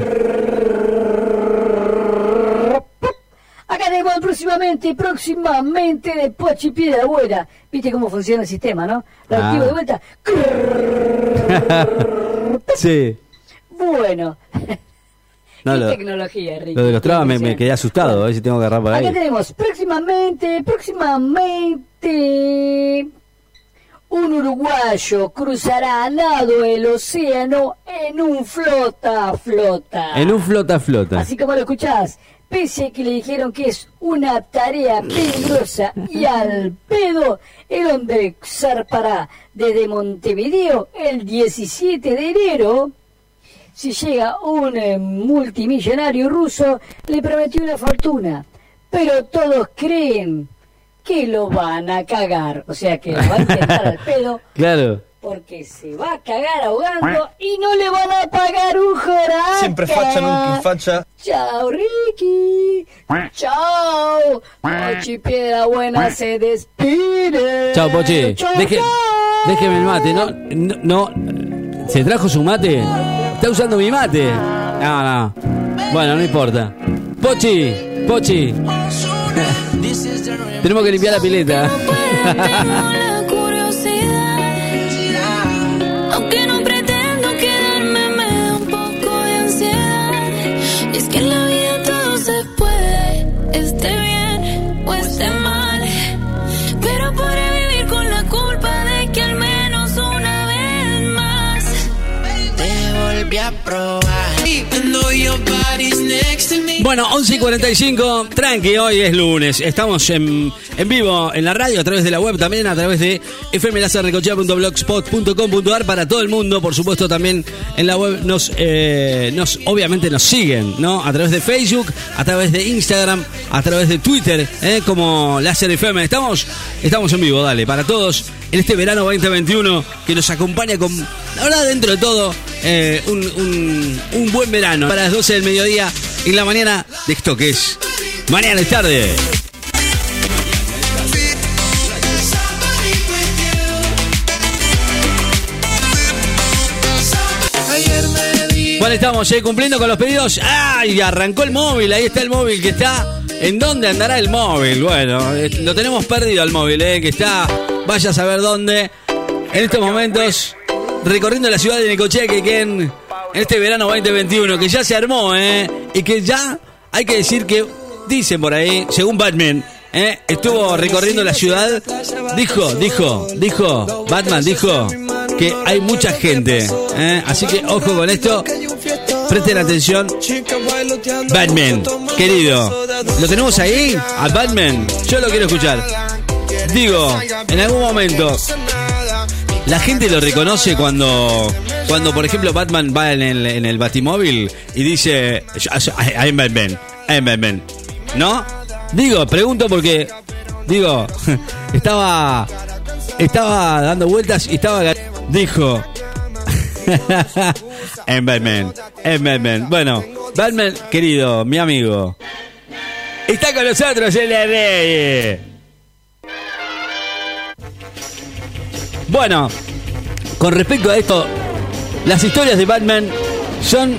Próximamente, próximamente de Pochi Pie de la Abuela. ¿Viste cómo funciona el sistema, no? Lo ah. activo de vuelta. Sí. Bueno. No, ¿Qué lo, tecnología, Ricky? Lo de los trabas me, me quedé asustado. Bueno, a ver si tengo que agarrar por ahí. Acá tenemos próximamente, próximamente... Un uruguayo cruzará a nado el océano en un flota-flota. En un flota-flota. Así como lo escuchás. Pese a que le dijeron que es una tarea peligrosa y al pedo, el hombre zarpará desde Montevideo el diecisiete de enero. Si llega un eh, multimillonario ruso, le prometió una fortuna, pero todos creen que lo van a cagar. O sea que lo van a intentar al pedo. Claro. Porque se va a cagar ahogando y no le van a pagar un joraca. Siempre facha, nunca facha. Chao, Ricky. Chao. Pochi Piedra Buena se despide. Chao, Pochi. Deje, déjeme el mate. No, no, no. ¿Se trajo su mate? ¿Está usando mi mate? No, no. Bueno, no importa. Pochi, Pochi. Tenemos que limpiar la pileta. Y es que en la vida todo se puede, esté bien o esté mal, pero podré vivir con la culpa de que al menos una vez más te volví a probar. Bueno, once y cuarenta y cinco, tranqui, hoy es lunes. Estamos en, en vivo en la radio, a través de la web también, a través de efe eme láser necochea punto blogspot punto com punto a r para todo el mundo. Por supuesto, también en la web nos, eh, nos obviamente nos siguen, ¿no? A través de Facebook, a través de Instagram, a través de Twitter, ¿eh? Como Láser F M. Estamos, estamos en vivo, dale, para todos en este verano veinte veintiuno que nos acompaña con, la verdad, dentro de todo, eh, un, un, un buen verano. Para las doce del mediodía y la mañana de esto que es Mañana es Tarde. Bueno, estamos eh, cumpliendo con los pedidos. ¡Ay! Arrancó el móvil, ahí está el móvil que está. ¿En dónde andará el móvil? Bueno, eh, lo tenemos perdido al móvil, eh, que está, vaya a saber dónde. En estos momentos, recorriendo la ciudad de Necochea, que queden... En este verano veinte veintiuno, que ya se armó, ¿eh? Y que ya hay que decir que, dicen por ahí, según Batman, ¿eh? Estuvo recorriendo la ciudad. Dijo, dijo, dijo, Batman dijo que hay mucha gente, ¿eh? Así que ojo con esto. Presten atención. Batman, querido. ¿Lo tenemos ahí? A Batman. Yo lo quiero escuchar. Digo, en algún momento... La gente lo reconoce cuando, cuando por ejemplo, Batman va en el, en el batimóvil y dice, I'm Batman, I'm Batman, ¿no? Digo, pregunto porque, digo, estaba, estaba dando vueltas y estaba, dijo, I'm Batman, I'm Batman. Bueno, Batman, querido, mi amigo, está con nosotros el rey. Bueno, con respecto a esto, las historias de Batman son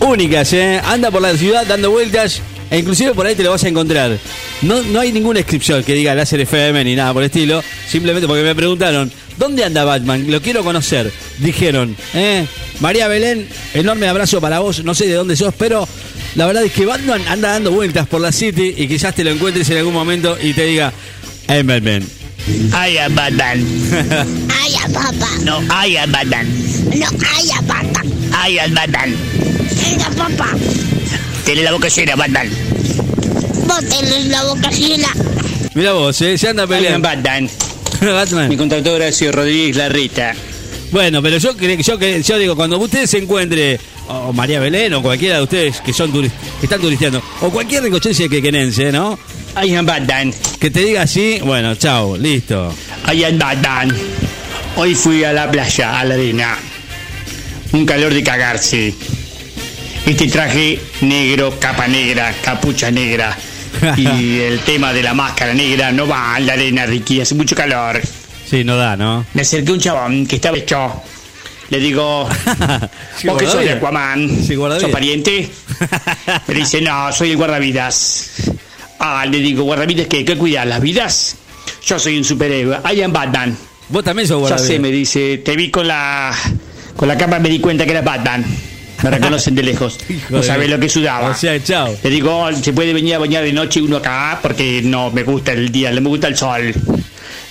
únicas, ¿eh? Anda por la ciudad dando vueltas e inclusive por ahí te lo vas a encontrar. No, no hay ninguna inscripción que diga Láser F M ni nada por el estilo. Simplemente porque me preguntaron, ¿dónde anda Batman? Lo quiero conocer. Dijeron, ¿eh? María Belén, enorme abrazo para vos. No sé de dónde sos, pero la verdad es que Batman anda dando vueltas por la city y quizás te lo encuentres en algún momento y te diga, hey, Batman. I am Batman. I am Batman. No, I am Batman. No, I am Batman. I am Batman. Era papá. Tenés la boca llena, Batman. Vos tenés la boca llena. Mirá vos, ¿eh? Se anda peleando. I am Batman. Batman. Mi contacto Horacio Rodríguez Larrita. Bueno, pero yo creo que yo, yo digo, cuando ustedes se encuentren, o María Belén, o cualquiera de ustedes que son turi- que están turisteando, o cualquier recochense quequenense, ¿no? I am Batman. Que te diga así, bueno, chao, listo. I am Batman. Hoy fui a la playa, a la arena. Un calor de cagarse. Este traje negro, capa negra, capucha negra. Y el tema de la máscara negra no va a la arena, Ricky, hace mucho calor. Sí, no da, ¿no? Me acerqué a un chabón que estaba hecho. Le digo, ¿vos que sos de Aquaman? Sí, ¿sos pariente? Me dice, no, soy el guardavidas. Ah, le digo, ¿guardavidas qué? ¿Qué cuidás? ¿Las vidas? Yo soy un superhéroe. I am Batman. ¿Vos también sos guardavidas? Ya sé, me dice, te vi con la con la capa, me di cuenta que eras Batman. Me reconocen de lejos. No sabés lo que sudaba. O sea, chao. Le digo, ¿se puede venir a bañar de noche uno acá? Porque no me gusta el día, no me gusta el sol.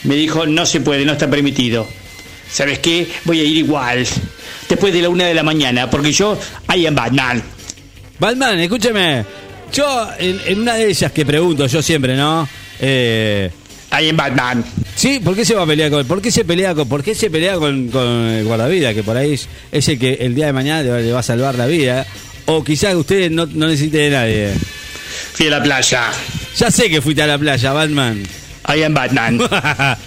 Me dijo, no se puede, no está permitido. ¿Sabes qué? Voy a ir igual. Después de la una de la mañana, porque yo, I am Batman. Batman, escúcheme. Yo, en, en una de ellas que pregunto, yo siempre, ¿no? Eh... I am Batman. ¿Sí? ¿Por qué se va a pelear con por qué se pelea con por qué se pelea con, con el guardavidas? Que por ahí es, es el que el día de mañana le va, le va a salvar la vida. O quizás usted no, no necesite de nadie. Fui a la playa. Ya sé que fuiste a la playa, Batman. I am Batman.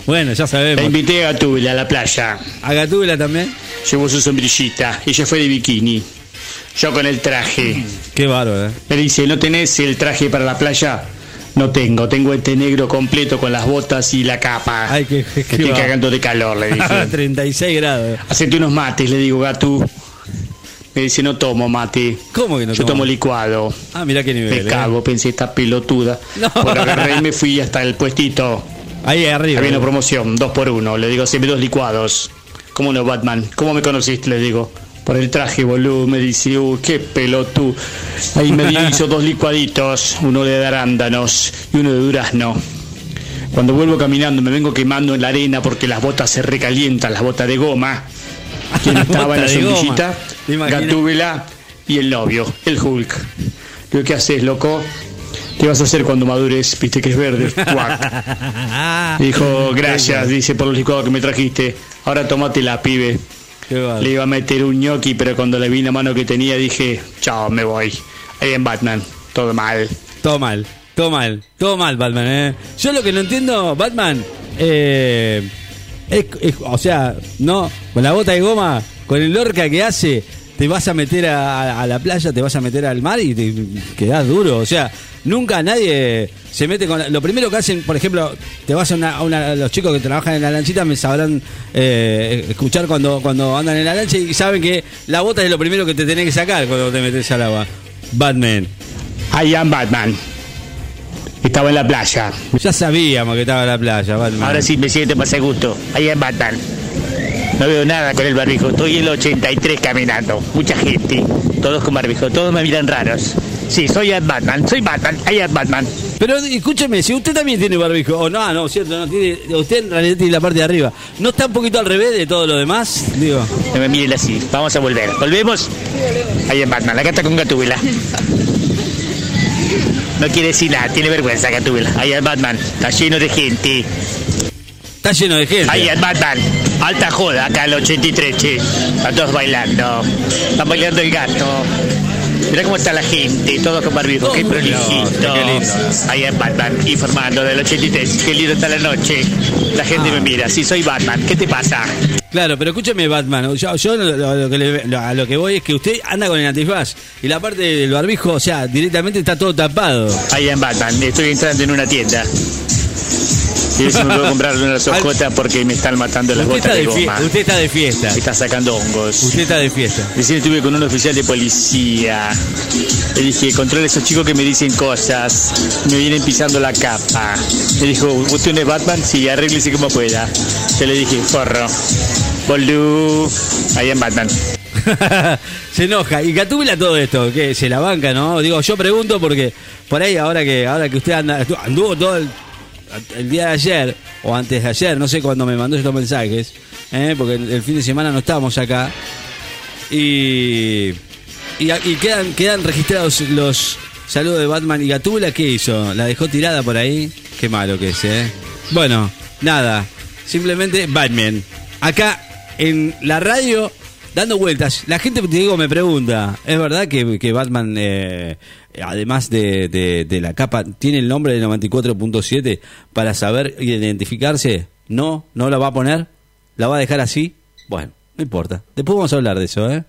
Bueno, ya sabemos. Le invité a Gatúbela a la playa. ¿A Gatúbela también? Llevó su sombrillita. Ella fue de bikini. Yo con el traje. Qué bárbaro, ¿eh? Me dice, ¿no tenés el traje para la playa? No tengo. Tengo este negro completo con las botas y la capa. Ay, qué, qué, qué estoy cagando de calor, le dije. treinta y seis grados. Hacete unos mates, le digo, Gatú. Me dice, no tomo mate. ¿Cómo que no tomo? Yo tomo licuado. Ah, mirá qué nivel. Me cago, eh. Pensé, esta pelotuda. No. Bueno, agarré y me fui hasta el puestito. Ahí arriba. Había una promoción, dos por uno. Le digo, siempre dos licuados. ¿Cómo no, Batman? ¿Cómo me conociste? Le digo, por el traje, boludo. Me dice, uh, qué pelotudo. Ahí me hizo dos licuaditos, uno de arándanos y uno de durazno. Cuando vuelvo caminando me vengo quemando en la arena porque las botas se recalientan, las botas de goma. ¿Quién estaba en la sombrillita? Gatúbela y el novio, el Hulk. Digo, ¿qué haces, loco? ¿Qué vas a hacer cuando madures? Viste que es verde. Dijo, gracias, dice, por los licuados que me trajiste. Ahora tómatela, pibe. Le iba a meter un ñoqui, pero cuando le vi la mano que tenía dije, chao, me voy. Ahí en Batman, todo mal. Todo mal, todo mal, todo mal, Batman, eh. Yo lo que no entiendo, Batman, eh, es, es, o sea, no, con la bota de goma, con el Lorca que hace, te vas a meter a, a, a la playa, te vas a meter al mar y te quedás duro. O sea, nunca nadie se mete con... La, lo primero que hacen, por ejemplo, te vas a una... A una los chicos que trabajan en la lanchita me sabrán eh, escuchar cuando, cuando andan en la lancha y saben que la bota es lo primero que te tenés que sacar cuando te metes al agua. Batman. I am Batman. Estaba en la playa. Ya sabíamos que estaba en la playa, Batman. Ahora sí me siento más a gusto. I am Batman. No veo nada con el barbijo, estoy en el ochenta y tres caminando, mucha gente, todos con barbijo, todos me miran raros. Sí, soy Batman, soy Batman, hay Batman. Pero escúcheme, si usted también tiene barbijo, o oh, no, no, cierto, no tiene, usted en realidad tiene la parte de arriba, ¿no está un poquito al revés de todo lo demás? Digo. No me miren así, vamos a volver, volvemos, hay Batman, acá está con Gatúbela. No quiere decir nada, tiene vergüenza Gatúbela, hay Batman, está lleno de gente. Está lleno de gente. Ahí matan. Alta joda acá el ochenta y tres, che. Están todos bailando. Están bailando el gato. Mirá cómo está la gente, todos con barbijo. Oh, qué prolijito. Ahí es Batman, informando del ochenta y tres. Qué lindo está la noche. La gente ah. me mira. Sí, soy Batman. ¿Qué te pasa? Claro, pero escúchame, Batman. Yo, yo lo, lo, lo que le, lo, a lo que voy es que usted anda con el antifaz. Y la parte del barbijo, o sea, directamente está todo tapado. Ahí es Batman. Estoy entrando en una tienda. Y eso me puedo comprar unas hojotas porque me están matando las botas de goma. Usted está de fiesta. Me está sacando hongos. Usted está de fiesta. Recién estuve con un oficial de policía. Le dije, controla a esos chicos que me dicen cosas. Me vienen pisando la capa. Le dijo, ¿usted no es Batman? Sí, arréglese como pueda. Yo le dije, porro. Bolú. Ahí en Batman. Se enoja. Y Gatúbela todo esto, que se la banca, ¿no? Digo, yo pregunto porque por ahí ahora que, ahora que usted anda, anduvo todo el... El día de ayer, o antes de ayer, no sé cuándo me mandó estos mensajes, ¿eh? Porque el, el fin de semana no estábamos acá. Y, y, y quedan, quedan registrados los saludos de Batman. Y Gatúbela, ¿qué hizo? ¿La dejó tirada por ahí? Qué malo que es, ¿eh? Bueno, nada. Simplemente Batman. Acá en la radio, dando vueltas. La gente, te digo, me pregunta, ¿es verdad que, que Batman... Eh, además de, de, de la capa, tiene el nombre del noventa y cuatro punto siete para saber identificarse? No, no la va a poner, la va a dejar así. Bueno, no importa, después vamos a hablar de eso, ¿eh?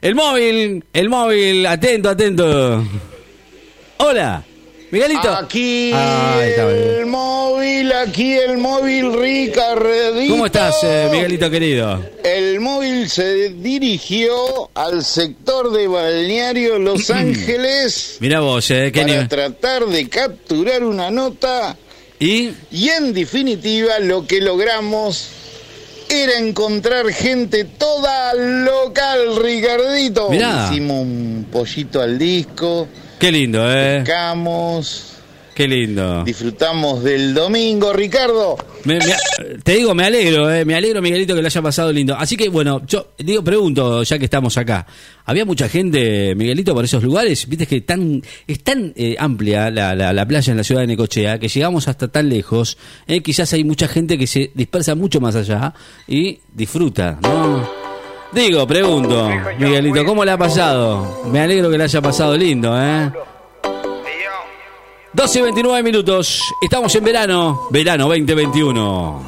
El móvil, el móvil, atento, atento. Hola, Miguelito. Aquí Ay, el móvil, aquí el móvil, Ricardito. ¿Cómo estás, eh, Miguelito querido? El móvil se dirigió al sector de Balneario Los Ángeles. Mirá vos, eh, qué para ni... tratar de capturar una nota. ¿Y? Y en definitiva lo que logramos era encontrar gente toda local, Ricardito. Mirá. Hicimos un pollito al disco. Qué lindo, eh. Pescamos. Qué lindo. Disfrutamos del domingo, Ricardo. Me, me, te digo, me alegro, eh. Me alegro, Miguelito, que lo haya pasado lindo. Así que, bueno, yo digo, pregunto, ya que estamos acá. ¿Había mucha gente, Miguelito, por esos lugares? Viste que tan, es tan eh, amplia la, la, la playa en la ciudad de Necochea que llegamos hasta tan lejos. Eh, quizás hay mucha gente que se dispersa mucho más allá y disfruta, ¿no? Digo, pregunto, Miguelito, ¿cómo le ha pasado? Me alegro que le haya pasado lindo, ¿eh? doce y veintinueve minutos, estamos en verano, verano veinte veintiuno.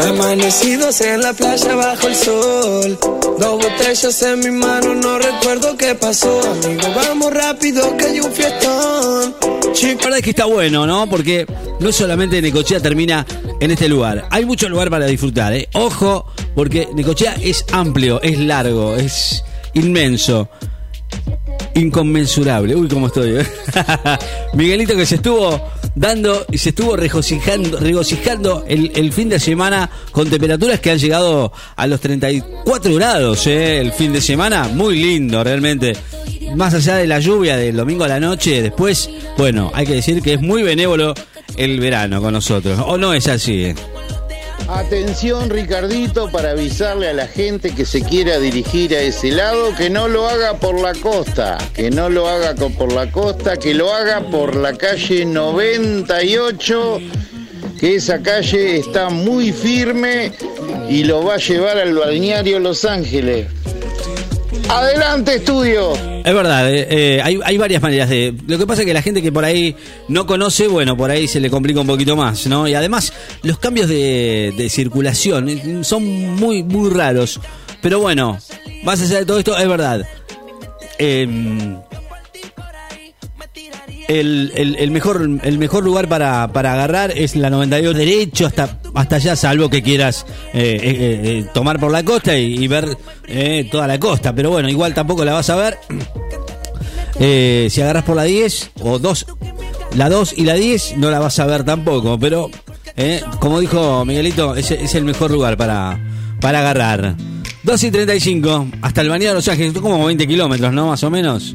Amanecidos en la playa bajo el sol, dos botellas en mi mano, no recuerdo qué pasó. Amigo, vamos rápido que hay un fiestón. La verdad es que está bueno, ¿no? Porque no solamente Necochea termina en este lugar. Hay mucho lugar para disfrutar, ¿eh? Ojo, porque Necochea es amplio, es largo, es inmenso, inconmensurable. Uy, cómo estoy, ¿eh? Miguelito, que se estuvo dando y se estuvo regocijando, regocijando el, el fin de semana con temperaturas que han llegado a los treinta y cuatro grados, ¿eh? El fin de semana, muy lindo realmente. Más allá de la lluvia del domingo a la noche, después, bueno, hay que decir que es muy benévolo el verano con nosotros, ¿o no es así? ¿Eh? Atención, Ricardito, para avisarle a la gente que se quiera dirigir a ese lado, que no lo haga por la costa, que no lo haga por la costa, que lo haga por la calle noventa y ocho, que esa calle está muy firme y lo va a llevar al balneario Los Ángeles. ¡Adelante, estudio! Es verdad, eh, eh, hay, hay varias maneras de... Lo que pasa es que la gente que por ahí no conoce, bueno, por ahí se le complica un poquito más, ¿no? Y además, los cambios de, de circulación son muy, muy raros. Pero bueno, más allá de todo esto, es verdad. Eh, el, el, el, mejor, el mejor lugar para, para agarrar es la noventa y dos derecho hasta... hasta allá, salvo que quieras eh, eh, eh, tomar por la costa y, y ver eh, toda la costa. Pero bueno, igual tampoco la vas a ver. Eh, si agarras por la diez o dos, la dos y la diez no la vas a ver tampoco. Pero, eh, como dijo Miguelito, es, es el mejor lugar para, para agarrar. dos y treinta y cinco, hasta el Balneario de Los Ángeles, como veinte kilómetros, ¿no? Más o menos.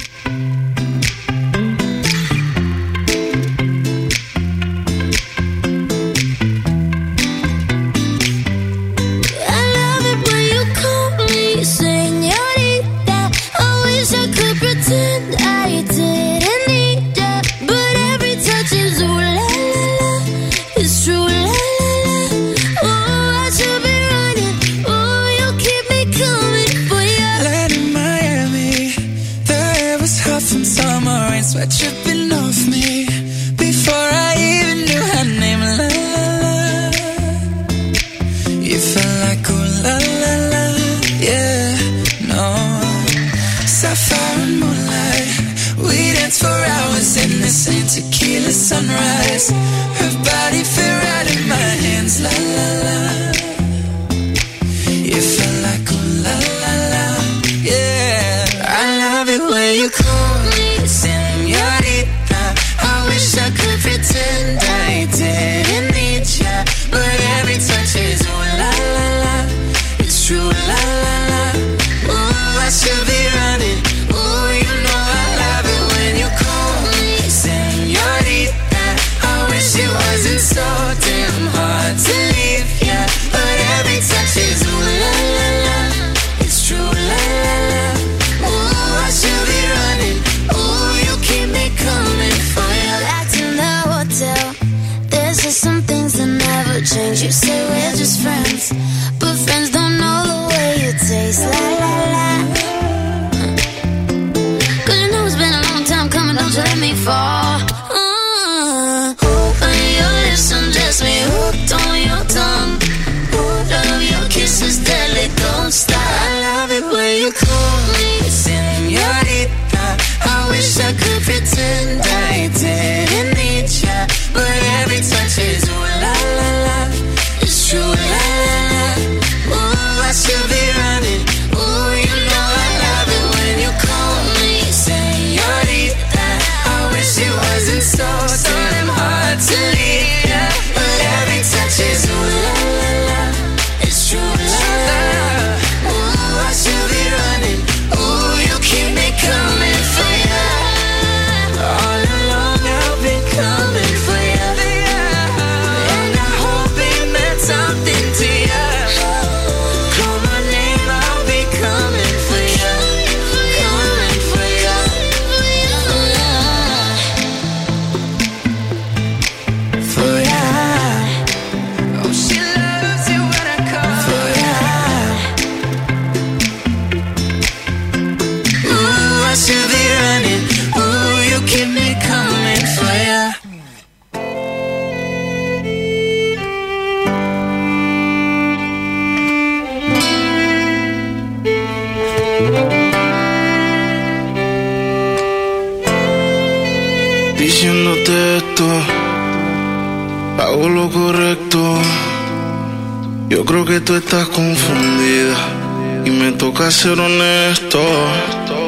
Ser honesto,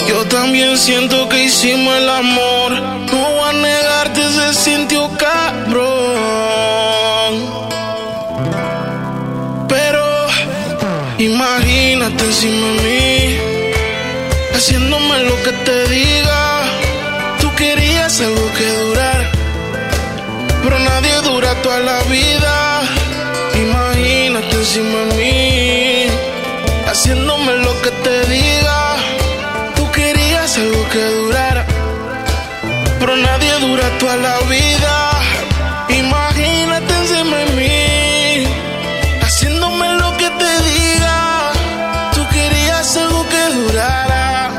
yo también siento que hicimos el amor. No voy a negarte, se sintió cabrón. Pero imagínate encima de mí, haciéndome lo que te diga. Tú querías algo que durara, pero nadie dura toda la vida. Imagínate encima de mí, haciéndome lo que te diga. Tú querías algo que durara, pero nadie dura toda la vida. Imagínate encima de mí, haciéndome lo que te diga. Tú querías algo que durara,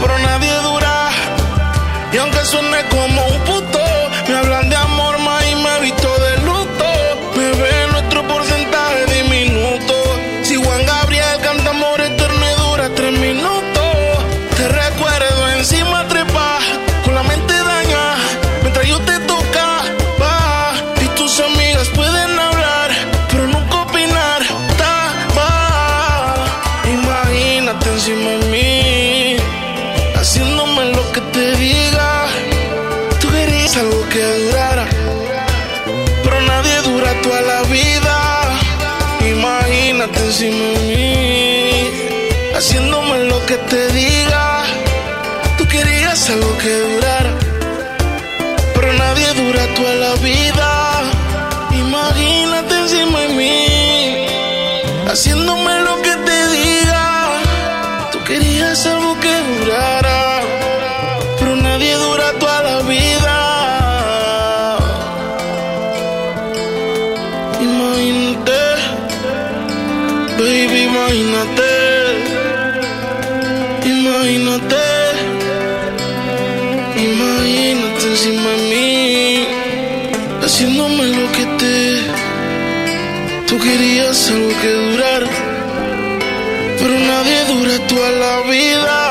pero nadie dura. Y aunque suene como un puto, me hablan de amor más y me he visto de luto. Me ve nuestro porcentaje diminuto. Si Juan Gabriel canta amor eterno y dura tres minutos. Te recuerdo encima trepa, con la mente daña, mientras yo te toca, va. Y tus amigas pueden hablar, pero nunca opinar, ta, va. Imagínate encima de mí, haciéndome lo que te diga. Tú querías algo que durara, pero nadie dura toda la vida. Imagínate encima de mí, haciéndome lo que te diga. Tú querías algo que durara, pero nadie dura toda la vida. Imagínate encima de mí, haciéndome lo que te diga. Tú querías algo que durara, pero nadie dura toda la vida. Imagínate, baby, imagínate. Imagínate, imagínate encima de mí, haciéndome lo que te. Tú querías algo que durara, pero nadie dura toda la vida.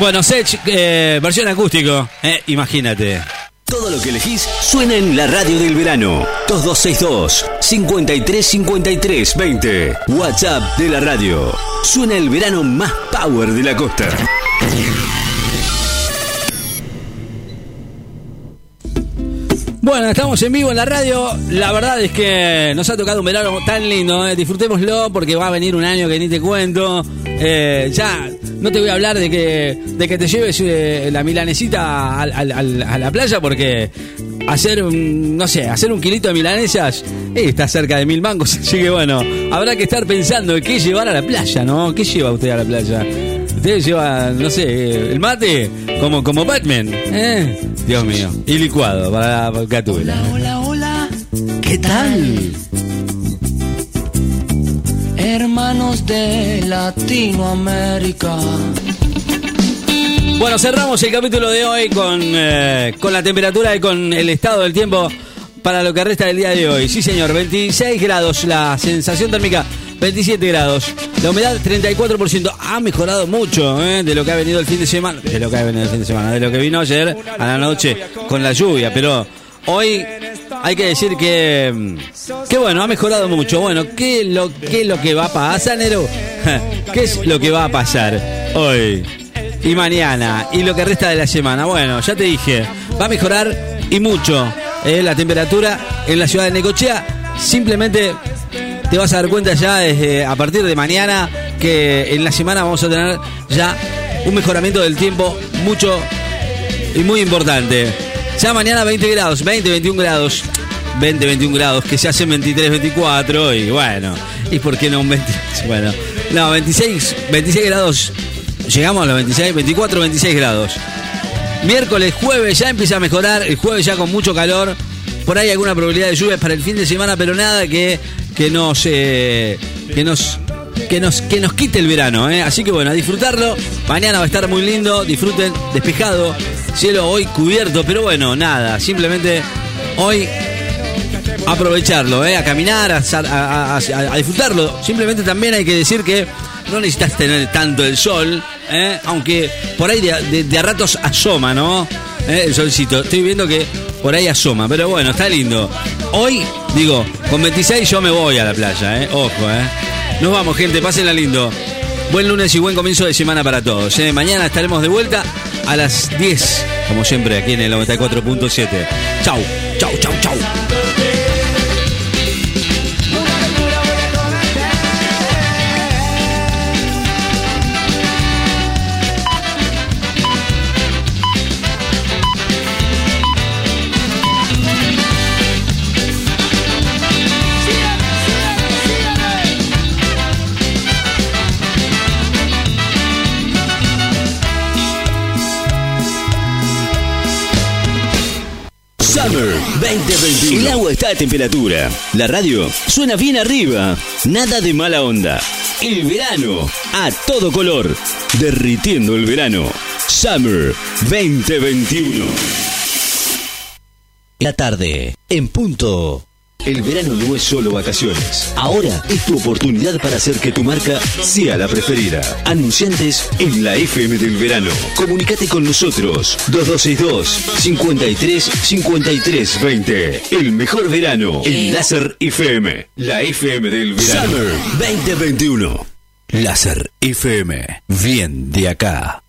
Bueno, Sech, eh, versión acústico, eh, imagínate. Todo lo que elegís suena en la radio del verano. dos dos seis dos cincuenta y tres cincuenta y tres veinte. WhatsApp de la radio. Suena el verano más power de la costa. Bueno, estamos en vivo en la radio. La verdad es que nos ha tocado un verano tan lindo, ¿eh? Disfrutémoslo porque va a venir un año que ni te cuento. Eh, ya no te voy a hablar de que de que te lleves eh, la milanesita a, a, a, a la playa porque hacer un, no sé, hacer un kilito de milanesas eh, está cerca de mil mangos, así que bueno, habrá que estar pensando en qué llevar a la playa, ¿no? ¿Qué lleva usted a la playa? Usted lleva, no sé, el mate como, como Batman, ¿eh? Dios mío. Y licuado para la Gatúbela. Hola, hola, hola. ¿Qué tal? Hermanos de Latinoamérica. Bueno, cerramos el capítulo de hoy con, eh, con la temperatura y con el estado del tiempo para lo que resta del día de hoy. Sí, señor, veintiséis grados, la sensación térmica veintisiete grados, la humedad treinta y cuatro por ciento. Ha mejorado mucho eh, de lo que ha venido el fin de semana, de lo que ha venido el fin de semana, de lo que vino ayer a la noche con la lluvia, pero hoy hay que decir que que bueno, ha mejorado mucho. Bueno, ¿qué es lo, qué es lo que va a pasar, Nero? ¿Qué es lo que va a pasar hoy y mañana y lo que resta de la semana? Bueno, ya te dije, va a mejorar y mucho eh, la temperatura en la ciudad de Necochea. Simplemente te vas a dar cuenta ya desde a partir de mañana que en la semana vamos a tener ya un mejoramiento del tiempo mucho y muy importante. Ya mañana veinte grados, veinte, veintiún grados, veinte, veintiún grados, que se hacen veintitrés, veinticuatro y bueno, ¿y por qué no un veinte? Bueno, no, veintiséis, veintiséis grados, llegamos a los veintiséis, veinticuatro, veintiséis grados. Miércoles, jueves ya empieza a mejorar, el jueves ya con mucho calor, por ahí alguna probabilidad de lluvias para el fin de semana, pero nada que, que nos... Eh, que nos Que nos, que nos quite el verano, ¿eh? Así que bueno, a disfrutarlo. Mañana va a estar muy lindo. Disfruten, despejado. Cielo hoy cubierto, pero bueno, nada. Simplemente hoy aprovecharlo, ¿eh? A caminar, a, a, a, a disfrutarlo. Simplemente también hay que decir que no necesitas tener tanto el sol, ¿eh? Aunque por ahí de, de, de a ratos asoma, ¿no? ¿Eh? El solcito. Estoy viendo que por ahí asoma, pero bueno, está lindo. Hoy, digo, con veintiséis yo me voy a la playa, ¿eh? Ojo, ¿eh? Nos vamos, gente, pásenla lindo. Buen lunes y buen comienzo de semana para todos, ¿eh? Mañana estaremos de vuelta a las diez, como siempre, aquí en el noventa y cuatro punto siete. Chau, chau, chau, chau. veinte veintiuno. El agua está a temperatura. La radio suena bien arriba. Nada de mala onda. El verano a todo color. Derritiendo el verano. Summer veinte veintiuno. La tarde, en punto. El verano no es solo vacaciones. Ahora es tu oportunidad para hacer que tu marca sea la preferida. Anunciantes en la F M del verano. Comunicate con nosotros. dos dos seis dos, cincuenta y tres, cincuenta y tres, veinte. El mejor verano en Láser F M. La F M del verano. Summer veinte veintiuno. Láser F M. Bien de acá.